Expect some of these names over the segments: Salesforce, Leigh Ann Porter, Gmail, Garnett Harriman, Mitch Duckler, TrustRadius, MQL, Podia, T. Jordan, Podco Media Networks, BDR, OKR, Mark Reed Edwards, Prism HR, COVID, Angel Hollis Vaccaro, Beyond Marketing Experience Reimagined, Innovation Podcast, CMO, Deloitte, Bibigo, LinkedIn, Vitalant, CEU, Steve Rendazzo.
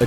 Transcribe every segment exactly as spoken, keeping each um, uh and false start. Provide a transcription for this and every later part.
A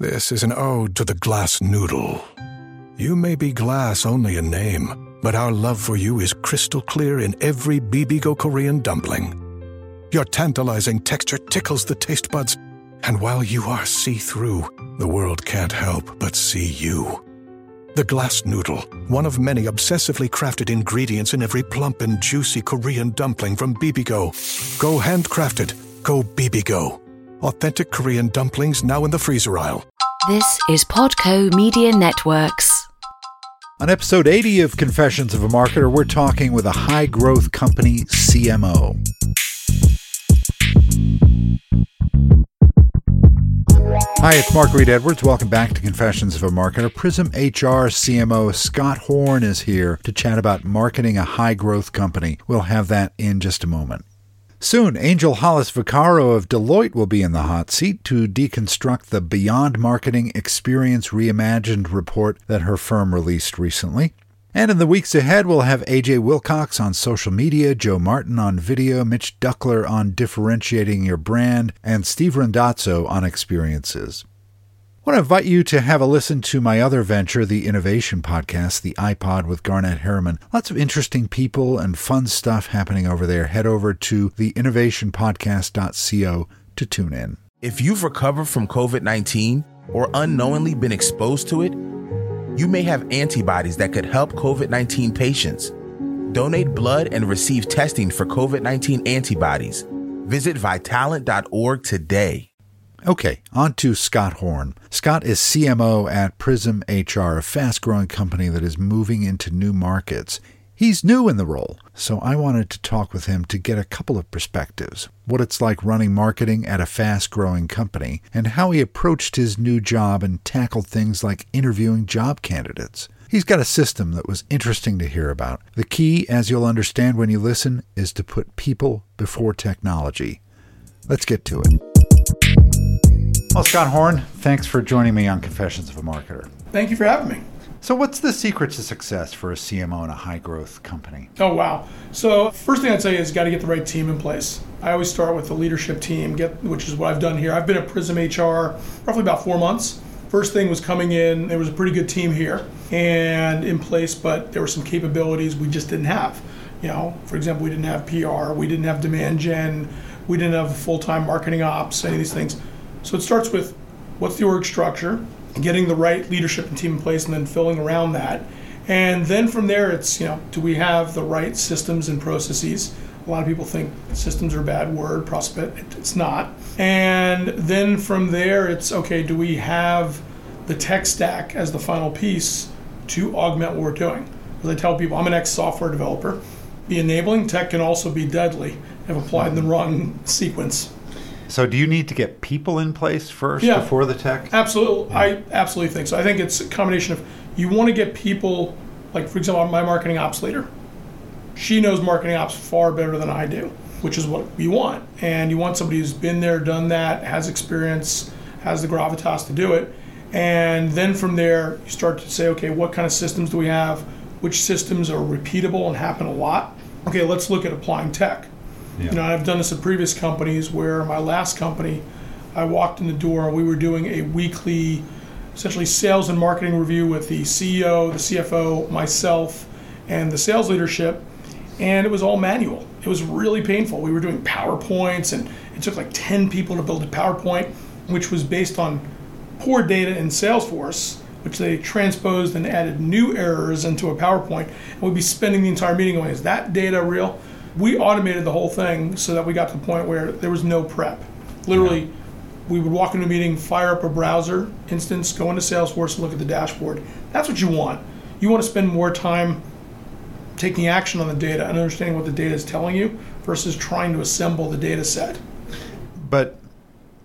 This is an ode to the glass noodle. You may be glass only in name, but our love for you is crystal clear in every Bibigo Korean dumpling. Your tantalizing texture tickles the taste buds, and while you are see-through, the world can't help but see you. The glass noodle, one of many obsessively crafted ingredients in every plump and juicy Korean dumpling from Bibigo. Go handcrafted. Go Bibigo. Authentic Korean dumplings now in the freezer aisle. This is Podco Media Networks. On episode eighty of Confessions of a Marketer, we're talking with a high-growth company C M O. Hi, it's Mark Reed Edwards. Welcome back to Confessions of a Marketer. Prism H R C M O Scott Horn is here to chat about marketing a high-growth company. We'll have that in just a moment. Soon, Angel Hollis Vaccaro of Deloitte will be in the hot seat to deconstruct the Beyond Marketing Experience Reimagined report that her firm released recently. And in the weeks ahead, we'll have A J Wilcox on social media, Joe Martin on video, Mitch Duckler on differentiating your brand, and Steve Rendazzo on experiences. I want to invite you to have a listen to my other venture, the Innovation Podcast, the iPod with Garnett Harriman. Lots of interesting people and fun stuff happening over there. Head over to the innovation podcast dot co to tune in. If you've recovered from COVID nineteen or unknowingly been exposed to it, you may have antibodies that could help COVID nineteen patients. Donate blood and receive testing for COVID nineteen antibodies. Visit Vitalant dot org today. Okay, on to Scott Horn. Scott is C M O at Prism H R, a fast-growing company that is moving into new markets. He's new in the role, so I wanted to talk with him to get a couple of perspectives, what it's like running marketing at a fast-growing company, and how he approached his new job and tackled things like interviewing job candidates. He's got a system that was interesting to hear about. The key, as you'll understand when you listen, is to put people before technology. Let's get to it. Well, Scott Horn, thanks for joining me on Confessions of a Marketer. Thank you for having me. So what's the secret to success for a C M O in a high-growth company? Oh, wow. So first thing I'd say is you got to get the right team in place. I always start with the leadership team, get, which is what I've done here. I've been at Prism H R roughly about four months. First thing was coming in, there was a pretty good team here and in place, but there were some capabilities we just didn't have. You know, for example, we didn't have P R, we didn't have demand gen, we didn't have full-time marketing ops, any of these things. So it starts with what's the org structure, getting the right leadership and team in place, and then filling around that. And then from there, it's, you know, do we have the right systems and processes? A lot of people think systems are a bad word, prospect, it's not. And then from there, it's, okay, do we have the tech stack as the final piece to augment what we're doing? As I tell people, I'm an ex-software developer. The enabling tech can also be deadly if applied in the wrong sequence. So do you need to get people in place first yeah, before the tech? Absolutely. Yeah. I absolutely think so. I think it's a combination of you want to get people, like, for example, my marketing ops leader. She knows marketing ops far better than I do, which is what you want. And you want somebody who's been there, done that, has experience, has the gravitas to do it. And then from there, you start to say, okay, what kind of systems do we have? Which systems are repeatable and happen a lot? Okay, let's look at applying tech. Yeah. You know, I've done this at previous companies where my last company, I walked in the door and we were doing a weekly, essentially sales and marketing review with the C E O, the C F O, myself, and the sales leadership, and it was all manual. It was really painful. We were doing PowerPoints, and it took like ten people to build a PowerPoint. which was based on poor data in Salesforce, which they transposed and added new errors into a PowerPoint. And we'd be spending the entire meeting going, is that data real? We automated the whole thing so that we got to the point where there was no prep. Literally, yeah. we would walk into a meeting, fire up a browser instance, go into Salesforce, and look at the dashboard. That's what you want. You want to spend more time taking action on the data and understanding what the data is telling you versus trying to assemble the data set. But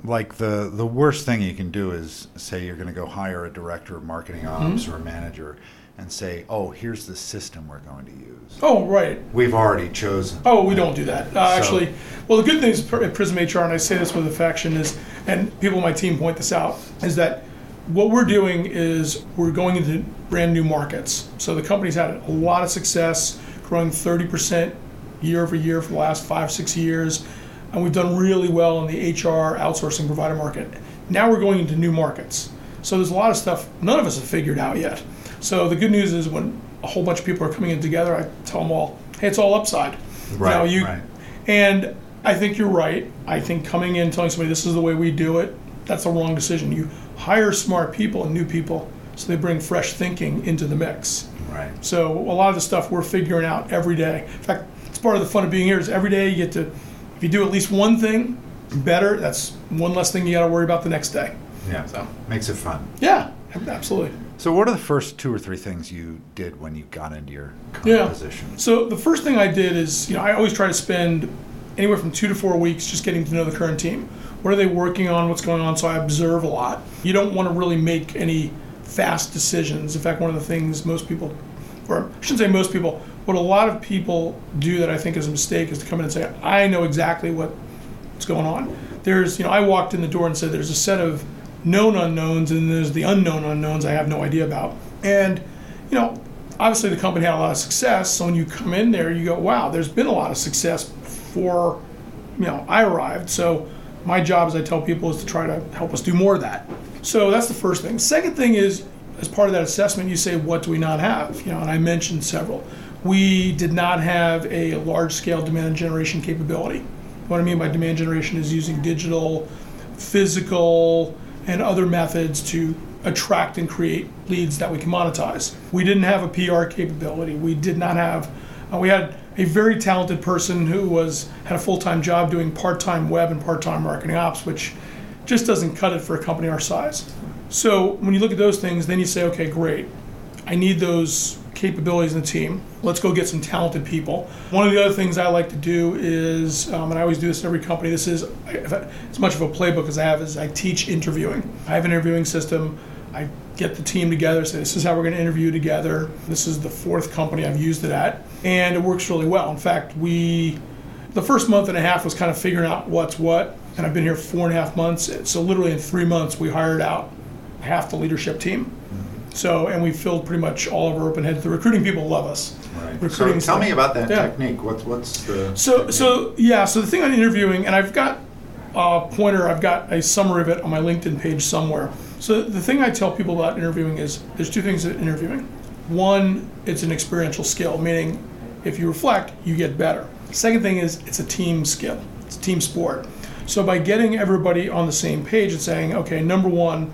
like the, the worst thing you can do is say you're going to go hire a director of marketing ops mm-hmm. or a manager and say, oh, here's the system we're going to use. Oh, right. We've already chosen. Oh, we don't do that. Uh, so, actually, well, the good thing is at Prism H R, and I say this with affection, is, and people on my team point this out, is that what we're doing is we're going into brand new markets. So the company's had a lot of success, growing thirty percent year over year for the last five, six years. And we've done really well in the H R outsourcing provider market. Now we're going into new markets. So there's a lot of stuff none of us have figured out yet. So the good news is when a whole bunch of people are coming in together, I tell them all, hey, it's all upside. Right, now you, right. And I think you're right. I think coming in, telling somebody this is the way we do it, that's the wrong decision. You hire smart people and new people so they bring fresh thinking into the mix. Right. So a lot of the stuff we're figuring out every day. In fact, it's part of the fun of being here is every day you get to, if you do at least one thing better, that's one less thing you got to worry about the next day. Yeah, so makes it fun. Yeah, absolutely. So what are the first two or three things you did when you got into your current position? Yeah. So the first thing I did is, you know, I always try to spend anywhere from two to four weeks just getting to know the current team. What are they working on? What's going on? So I observe a lot. You don't want to really make any fast decisions. In fact, one of the things most people, or I shouldn't say most people, what a lot of people do that I think is a mistake is to come in and say, I know exactly what's going on. There's, you know, I walked in the door and said, there's a set of known unknowns and there's the unknown unknowns I have no idea about. And, you know, obviously the company had a lot of success. So when you come in there, you go, wow, there's been a lot of success before, you know, I arrived. So my job, as I tell people, is to try to help us do more of that. So that's the first thing. Second thing is, as part of that assessment, you say, what do we not have? You know, and I mentioned several. We did not have a large-scale demand generation capability. What I mean by demand generation is using digital, physical, and other methods to attract and create leads that we can monetize. We didn't have a P R capability. We did not have, uh, we had a very talented person who was had a full-time job doing part-time web and part-time marketing ops, which just doesn't cut it for a company our size. So when you look at those things, then you say, okay, great. I need those capabilities in the team. Let's go get some talented people. One of the other things I like to do is, um, and I always do this in every company, this is I, as much of a playbook as I have is I teach interviewing. I have an interviewing system. I get the team together, say this is how we're going to interview together. This is the fourth company I've used it at, and it works really well. In fact, we, the first month and a half was kind of figuring out what's what, and I've been here four and a half months. So literally in three months, we hired out half the leadership team. So, and we filled pretty much all of our open heads. The recruiting people love us. Right. Recruiting so tell stuff. Me about that yeah. technique. What, what's the So, technique? so yeah, so the thing on interviewing, and I've got a pointer, I've got a summary of it on my LinkedIn page somewhere. So the thing I tell people about interviewing is there's two things in interviewing. One, it's an experiential skill, meaning if you reflect, you get better. Second thing is it's a team skill. It's a team sport. So by getting everybody on the same page and saying, okay, number one,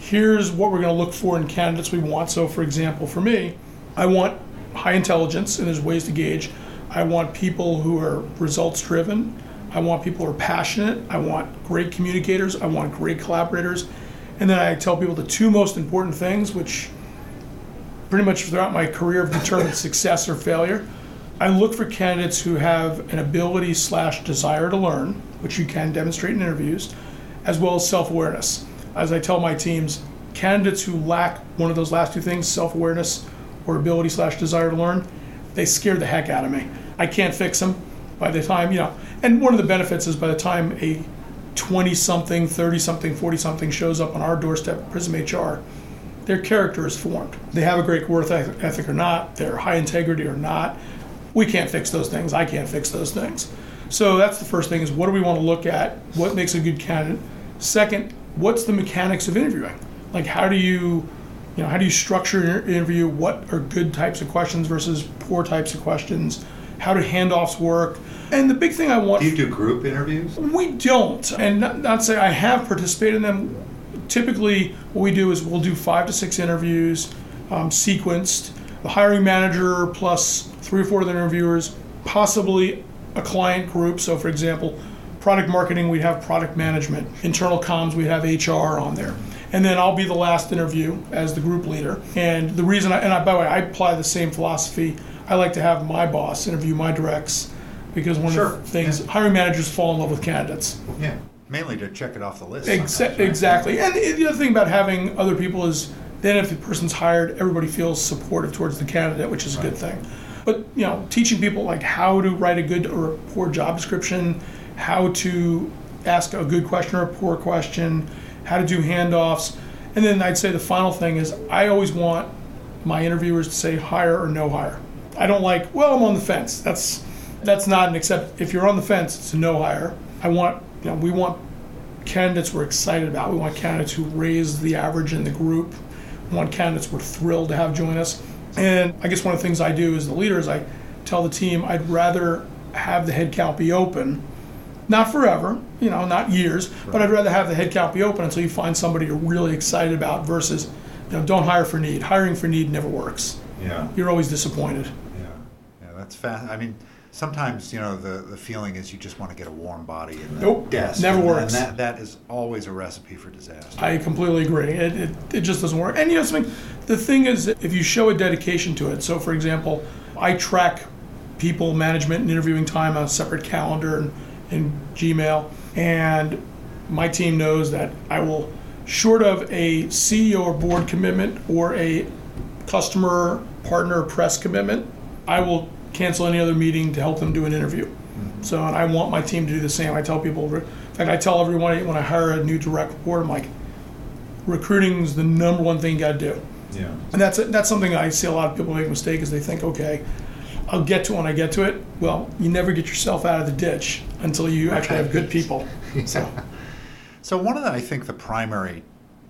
here's what we're going to look for in candidates we want. So, for example, for me, I want high intelligence, and there's ways to gauge. I want people who are results-driven. I want people who are passionate. I want great communicators. I want great collaborators. And then I tell people the two most important things, which pretty much throughout my career have determined success or failure. I look for candidates who have an ability slash desire to learn, which you can demonstrate in interviews, as well as self-awareness. As I tell my teams, candidates who lack one of those last two things, self-awareness or ability slash desire to learn, they scare the heck out of me. I can't fix them by the time, you know. And one of the benefits is by the time a twenty-something, thirty-something, forty-something shows up on our doorstep at Prism H R, their character is formed. They have a great work ethic or not. They're high integrity or not. We can't fix those things. I can't fix those things. So that's the first thing is what do we want to look at? What makes a good candidate? Second, what's the mechanics of interviewing? Like how do you, you know, how do you structure an interview? What are good types of questions versus poor types of questions? how do handoffs work. And the big thing I want... Do you do group interviews? We don't. And not, not say I have participated in them. Typically, what we do is we'll do five to six interviews, um, sequenced. The hiring manager plus three or four of the interviewers, possibly a client group. So, for example, product marketing, we'd have product management. Internal comms, we'd have H R on there. And then I'll be the last interview as the group leader. And the reason, I, and I, by the way, I apply the same philosophy. I like to have my boss interview my directs because one sure. of the things, yeah. hiring managers fall in love with candidates. Yeah, mainly to check it off the list. Exa- exactly. And the other thing about having other people is then if the person's hired, everybody feels supportive towards the candidate, which is a right. good thing. But, you know, teaching people like how to write a good or a poor job description, how to ask a good question or a poor question, how to do handoffs. And then I'd say the final thing is I always want my interviewers to say hire or no hire. I don't like, well, I'm on the fence. That's that's not an accept. If you're on the fence, it's a no hire. I want, you know, we want candidates we're excited about. We want candidates who raise the average in the group. We want candidates we're thrilled to have join us. And I guess one of the things I do as the leader is I tell the team I'd rather have the headcount be open. Not forever, you know, not years, right. but I'd rather have the headcount be open until you find somebody you're really excited about versus, you know, don't hire for need. Hiring for need never works. Yeah. You're always disappointed. Yeah. Yeah, that's fast. I mean, sometimes, you know, the, the feeling is you just want to get a warm body in the nope, desk. Never and, works. And that, that is always a recipe for disaster. I completely agree. It, it it just doesn't work. And, you know, something, the thing is, if you show a dedication to it, so, for example, I track people management and interviewing time on a separate calendar and in Gmail, and my team knows that I will, short of a C E O or board commitment or a customer, partner, press commitment, I will cancel any other meeting to help them do an interview. Mm-hmm. So, and I want my team to do the same. I tell people, in fact, I tell everyone when I hire a new direct report, I'm like, recruiting's the number one thing you got to do. Yeah. And that's that's something I see a lot of people make a mistake is they think, okay, I'll get to it when I get to it. Well, you never get yourself out of the ditch until you actually have good people. So, yeah. so one of the, I think, the primary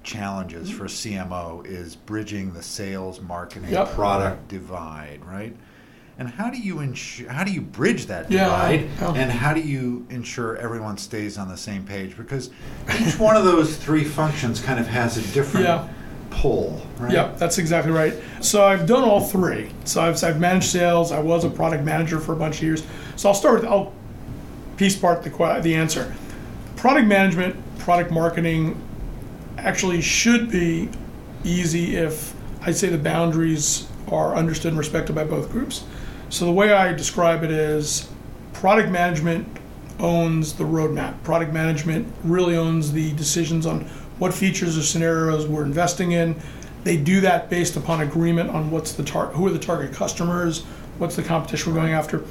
challenges for a C M O is bridging the sales, marketing, yep. product divide, right? And how do you ensure, how do you bridge that divide? Yeah, yeah. And how do you ensure everyone stays on the same page? Because each one of those three functions kind of has a different. Yeah. Pull, right? Yep, that's exactly right. So I've done all three. So I've, I've managed sales. I was a product manager for a bunch of years. So I'll start with, I'll piece part the, the answer. Product management, product marketing actually should be easy if I'd say the boundaries are understood and respected by both groups. So the way I describe it is product management owns the roadmap. Product management really owns the decisions on what features or scenarios we're investing in. They do that based upon agreement on what's the tar- who are the target customers, what's the competition we're going after.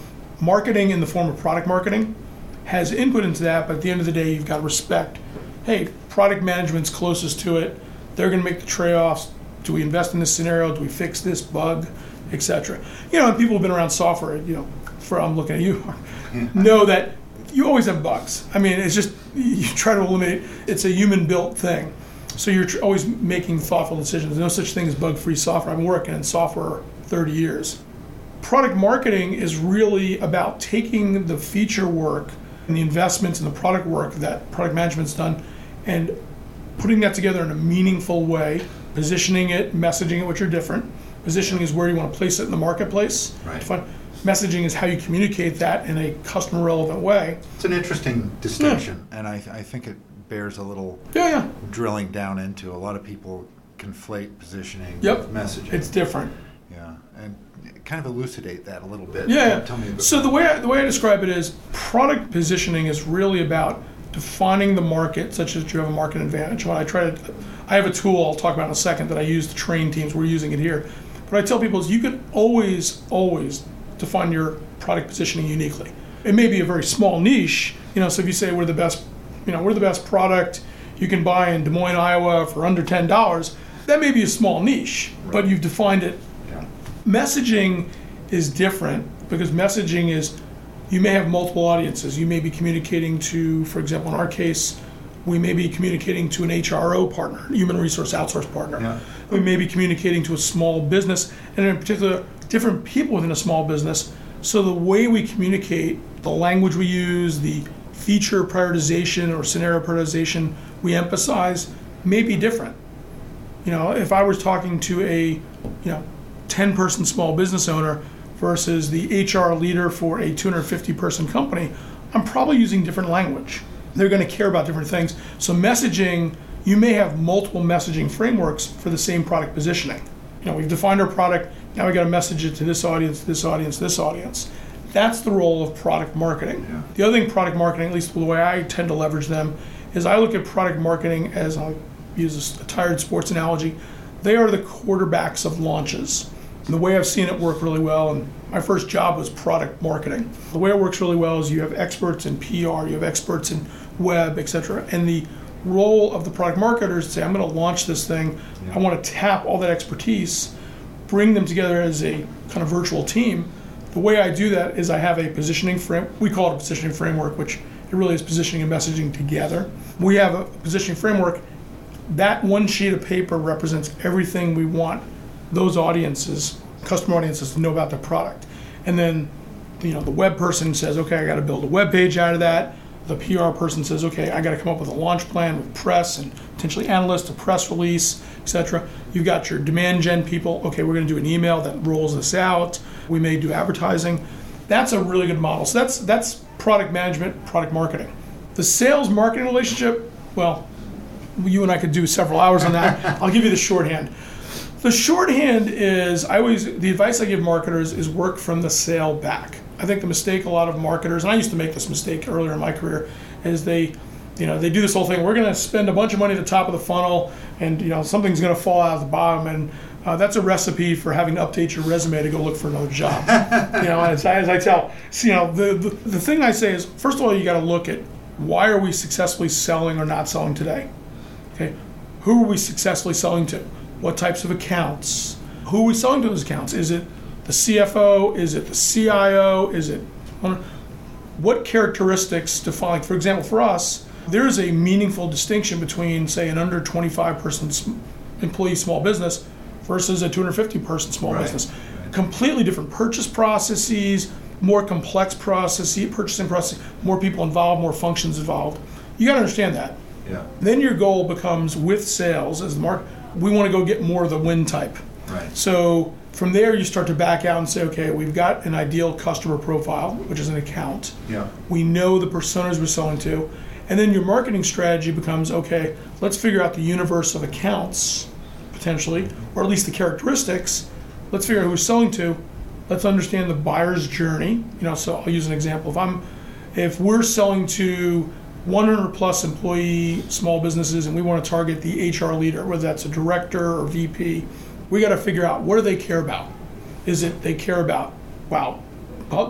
Marketing in the form of product marketing has input into that, but at the end of the day, you've got to respect, hey, product management's closest to it. They're going to make the trade-offs. Do we invest in this scenario? Do we fix this bug, et cetera? You know, and people have been around software, you know, for I'm looking at you, know that you always have bugs. I mean, it's just, you try to eliminate, it's a human-built thing. So you're tr- always making thoughtful decisions. There's no such thing as bug-free software. I've been working in software thirty years. Product marketing is really about taking the feature work and the investments and the product work that product management's done and putting that together in a meaningful way, positioning it, messaging it, which are different. Positioning is where you want to place it in the marketplace. Right. Messaging is how you communicate that in a customer-relevant way. It's an interesting distinction, yeah. and I, th- I think it bears a little yeah, yeah. drilling down into. A lot of people conflate positioning yep. with messaging. It's different. Yeah, and kind of elucidate that a little bit. Yeah. Tell me a bit so the way I, the way I describe it is product positioning is really about defining the market such that you have a market advantage. When I try to, I have a tool I'll talk about in a second that I use to train teams. We're using it here. But I tell people is you can always, always define your product positioning uniquely. It may be a very small niche, you know, so if you say we're the best, you know, we're the best product you can buy in Des Moines, Iowa for under ten dollars, that may be a small niche, right. but you've defined it. Yeah. Messaging is different because messaging is, you may have multiple audiences. You may be communicating to, for example, in our case, we may be communicating to an H R O partner, human resource outsource partner. Yeah. We may be communicating to a small business, and in particular, different people within a small business. So the way we communicate, the language we use, the feature prioritization or scenario prioritization we emphasize may be different. You know, if I was talking to a, you know, ten-person small business owner versus the H R leader for a two hundred fifty person company, I'm probably using different language. They're going to care about different things. So messaging, you may have multiple messaging frameworks for the same product positioning. You know, we've defined our product, now we've got to message it to this audience, this audience, this audience. That's the role of product marketing. Yeah. The other thing product marketing, at least the way I tend to leverage them, is I look at product marketing as, I'll use a tired sports analogy, they are the quarterbacks of launches. And the way I've seen it work really well, and my first job was product marketing. The way it works really well is you have experts in P R, you have experts in web, et cetera. And the role of the product marketer is to say, I'm going to launch this thing. Yeah. I want to tap all that expertise, bring them together as a kind of virtual team. The way I do that is I have a positioning frame. We call it a positioning framework, which it really is positioning and messaging together. We have a positioning framework. That one sheet of paper represents everything we want those audiences, customer audiences, to know about the product. And then, you know, the web person says, okay, I got to build a web page out of that. The P R person says, okay, I got to come up with a launch plan with press and potentially analysts, a press release, et cetera. You've got your demand gen people. Okay, we're going to do an email that rolls this out. We may do advertising. That's a really good model. So that's that's product management, product marketing. The sales marketing relationship, well, you and I could do several hours on that. I'll give you the shorthand. The shorthand is, I always, the advice I give marketers is work from the sale back. I think the mistake a lot of marketers, and I used to make this mistake earlier in my career, is they, you know, they do this whole thing. We're going to spend a bunch of money at the top of the funnel, and you know something's going to fall out of the bottom, and uh, that's a recipe for having to update your resume to go look for another job. You know, as, as I tell, so, you know, the, the the thing I say is, first of all, you got to look at why are we successfully selling or not selling today? Okay, who are we successfully selling to? What types of accounts? Who are we selling to those accounts? Is it the C F O? Is it the C I O? Is it, what characteristics define, for example, for us, there is a meaningful distinction between, say, an under twenty-five person employee small business versus a two hundred fifty person small right. business. Right. Completely different purchase processes, more complex processes, purchasing processes, more people involved, more functions involved. You gotta understand that. Yeah. Then your goal becomes with sales as the market, we want to go get more of the win type. Right. So from there, you start to back out and say, okay, we've got an ideal customer profile, which is an account. Yeah. We know the personas we're selling to. And then your marketing strategy becomes, okay, let's figure out the universe of accounts, potentially, or at least the characteristics. Let's figure out who we're selling to. Let's understand the buyer's journey. You know, so I'll use an example. If I'm, if we're selling to one hundred plus employee small businesses and we want to target the H R leader, whether that's a director or V P, we got to figure out what do they care about. Is it they care about, wow,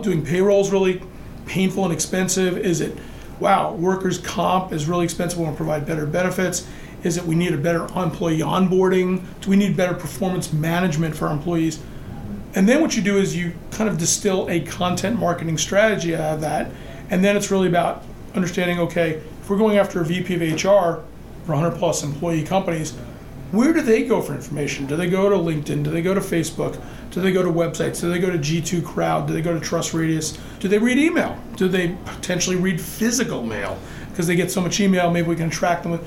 doing payroll is really painful and expensive? Is it, wow, workers' comp is really expensive, we want to provide better benefits? Is it we need a better employee onboarding? Do we need better performance management for our employees? And then what you do is you kind of distill a content marketing strategy out of that, and then it's really about understanding, okay, if we're going after a V P of H R for one hundred plus employee companies, where do they go for information? Do they go to LinkedIn? Do they go to Facebook? Do they go to websites? Do they go to G two Crowd? Do they go to TrustRadius? Do they read email? Do they potentially read physical mail? Because they get so much email, maybe we can track them.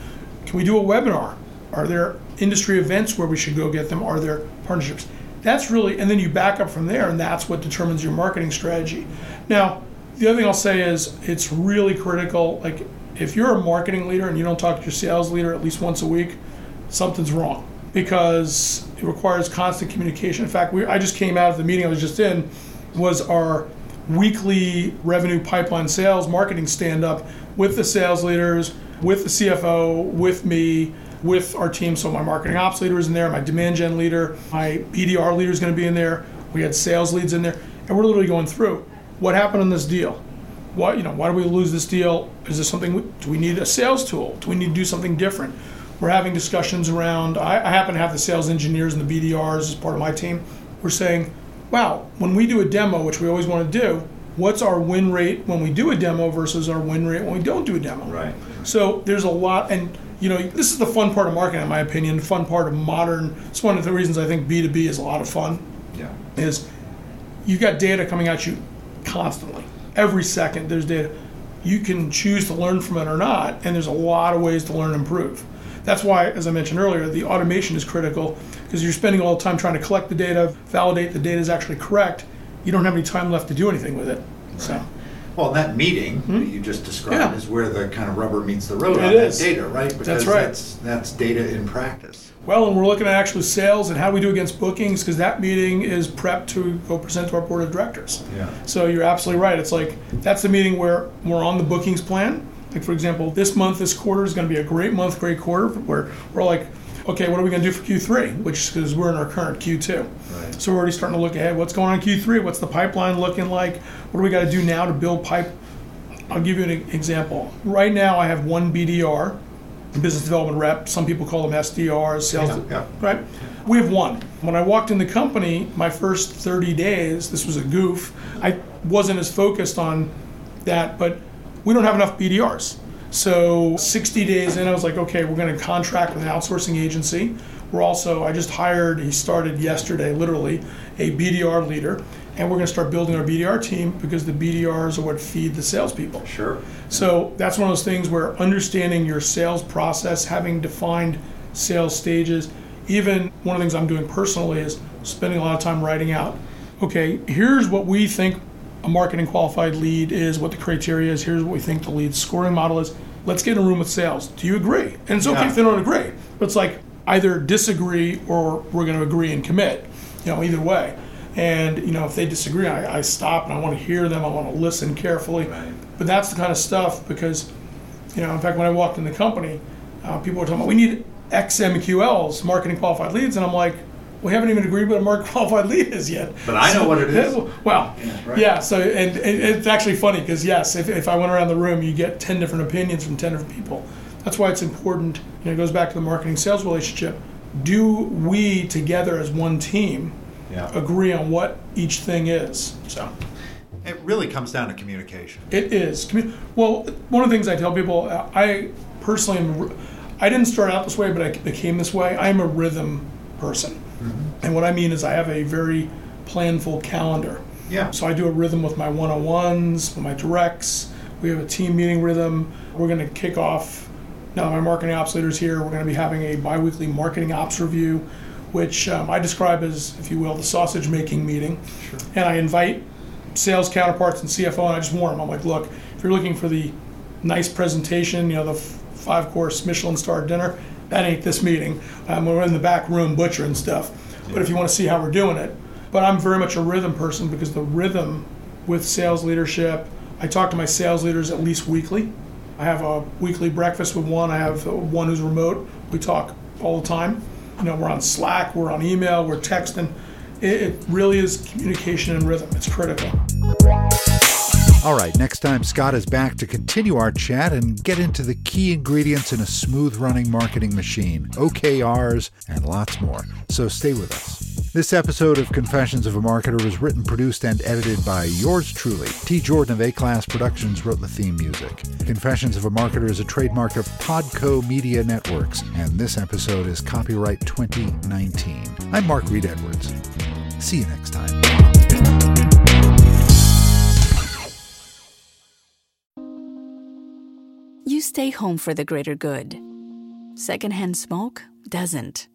Can we do a webinar? Are there industry events where we should go get them? Are there partnerships? That's really, and then you back up from there, and that's what determines your marketing strategy. Now, the other thing I'll say is it's really critical. Like, if you're a marketing leader and you don't talk to your sales leader at least once a week, something's wrong, because it requires constant communication. In fact, we, I just came out of the meeting I was just in, was our weekly revenue pipeline sales marketing stand-up with the sales leaders, with the C F O, with me, with our team. So my marketing ops leader is in there, my demand gen leader, my B D R leader is going to be in there. We had sales leads in there, and we're literally going through. What happened on this deal? Why, you know, why do we lose this deal? Is this something, we, do we need a sales tool? Do we need to do something different? We're having discussions around, I, I happen to have the sales engineers and the B D Rs as part of my team. We're saying, wow, when we do a demo, which we always want to do, what's our win rate when we do a demo versus our win rate when we don't do a demo? Right. So there's a lot, and you know, this is the fun part of marketing, in my opinion, the fun part of modern, it's one of the reasons I think B two B is a lot of fun, yeah. is you've got data coming at you constantly. Every second there's data. You can choose to learn from it or not, and there's a lot of ways to learn and improve. That's why, as I mentioned earlier, the automation is critical, because you're spending all the time trying to collect the data, validate the data is actually correct. You don't have any time left to do anything with it. Right. So, well, that meeting mm-hmm. that you just described yeah. is where the kind of rubber meets the road it on is. that data, right? Because that's right. That's, that's data in practice. Well, and we're looking at actual sales and how we do against bookings, because that meeting is prepped to go present to our board of directors. Yeah. So you're absolutely right. It's like, that's the meeting where we're on the bookings plan. Like, for example, this month, this quarter is going to be a great month, great quarter, where we're like, okay, what are we going to do for Q three? Which is, we're in our current Q two. Right. So we're already starting to look ahead. What's going on in Q three? What's the pipeline looking like? What do we got to do now to build pipe? I'll give you an example. Right now, I have one B D R, business development rep. Some people call them S D Rs, sales. Yeah, yeah. Right? We have one. When I walked in the company, my first thirty days, this was a goof. I wasn't as focused on that, but we don't have enough B D Rs. So sixty days in, I was like, okay, we're going to contract with an outsourcing agency. We're also, I just hired, he started yesterday, literally, a B D R leader. And we're going to start building our B D R team, because the B D Rs are what feed the salespeople. Sure. So that's one of those things where understanding your sales process, having defined sales stages, even one of the things I'm doing personally is spending a lot of time writing out, okay, here's what we think a marketing qualified lead is, what the criteria is, here's what we think the lead scoring model is. Let's get in a room with sales. Do you agree? And it's okay yeah. if they don't agree. But it's like, either disagree or we're going to agree and commit, you know, either way. And, you know, if they disagree, I, I stop and I want to hear them. I want to listen carefully. Right. But that's the kind of stuff, because, you know, in fact, when I walked in the company, uh, people were talking about, we need X M Q Ls, marketing qualified leads. And I'm like, we haven't even agreed what a market qualified lead is yet. But I know so, what it is. Well, yeah, right. yeah so and, and it's actually funny, because yes, if, if I went around the room, you get ten different opinions from ten different people. That's why it's important, you know, it goes back to the marketing sales relationship. Do we together as one team yeah. agree on what each thing is? So it really comes down to communication. It is. Commun- well, one of the things I tell people, I personally, am, I didn't start out this way, but I became this way. I'm a rhythm person. Mm-hmm. And what I mean is I have a very planful calendar. Yeah. So I do a rhythm with my one-on-ones, with my directs. We have a team meeting rhythm. We're going to kick off, now my marketing ops leader's here, we're going to be having a bi-weekly marketing ops review, which um, I describe as, if you will, the sausage-making meeting. Sure. And I invite sales counterparts and C F O, and I just warn them. I'm like, look, if you're looking for the nice presentation, you know, the f- five-course Michelin-star dinner, that ain't this meeting. Um, we're in the back room butchering stuff. Yeah. But if you want to see how we're doing it. But I'm very much a rhythm person, because the rhythm with sales leadership, I talk to my sales leaders at least weekly. I have a weekly breakfast with one. I have one who's remote. We talk all the time. You know, we're on Slack, we're on email, we're texting. It, it really is communication and rhythm. It's critical. All right, next time Scott is back to continue our chat and get into the key ingredients in a smooth-running marketing machine, O K Rs, and lots more. So stay with us. This episode of Confessions of a Marketer was written, produced, and edited by yours truly. T. Jordan of A-Class Productions wrote the theme music. Confessions of a Marketer is a trademark of Podco Media Networks, and this episode is copyright twenty nineteen. I'm Mark Reed Edwards. See you next time. You stay home for the greater good. Secondhand smoke doesn't.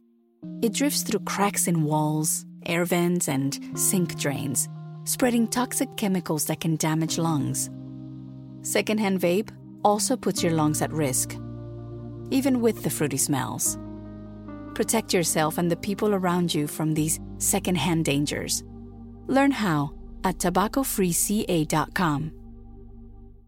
It drifts through cracks in walls, air vents, and sink drains, spreading toxic chemicals that can damage lungs. Secondhand vape also puts your lungs at risk, even with the fruity smells. Protect yourself and the people around you from these secondhand dangers. Learn how at tobacco free c a dot com.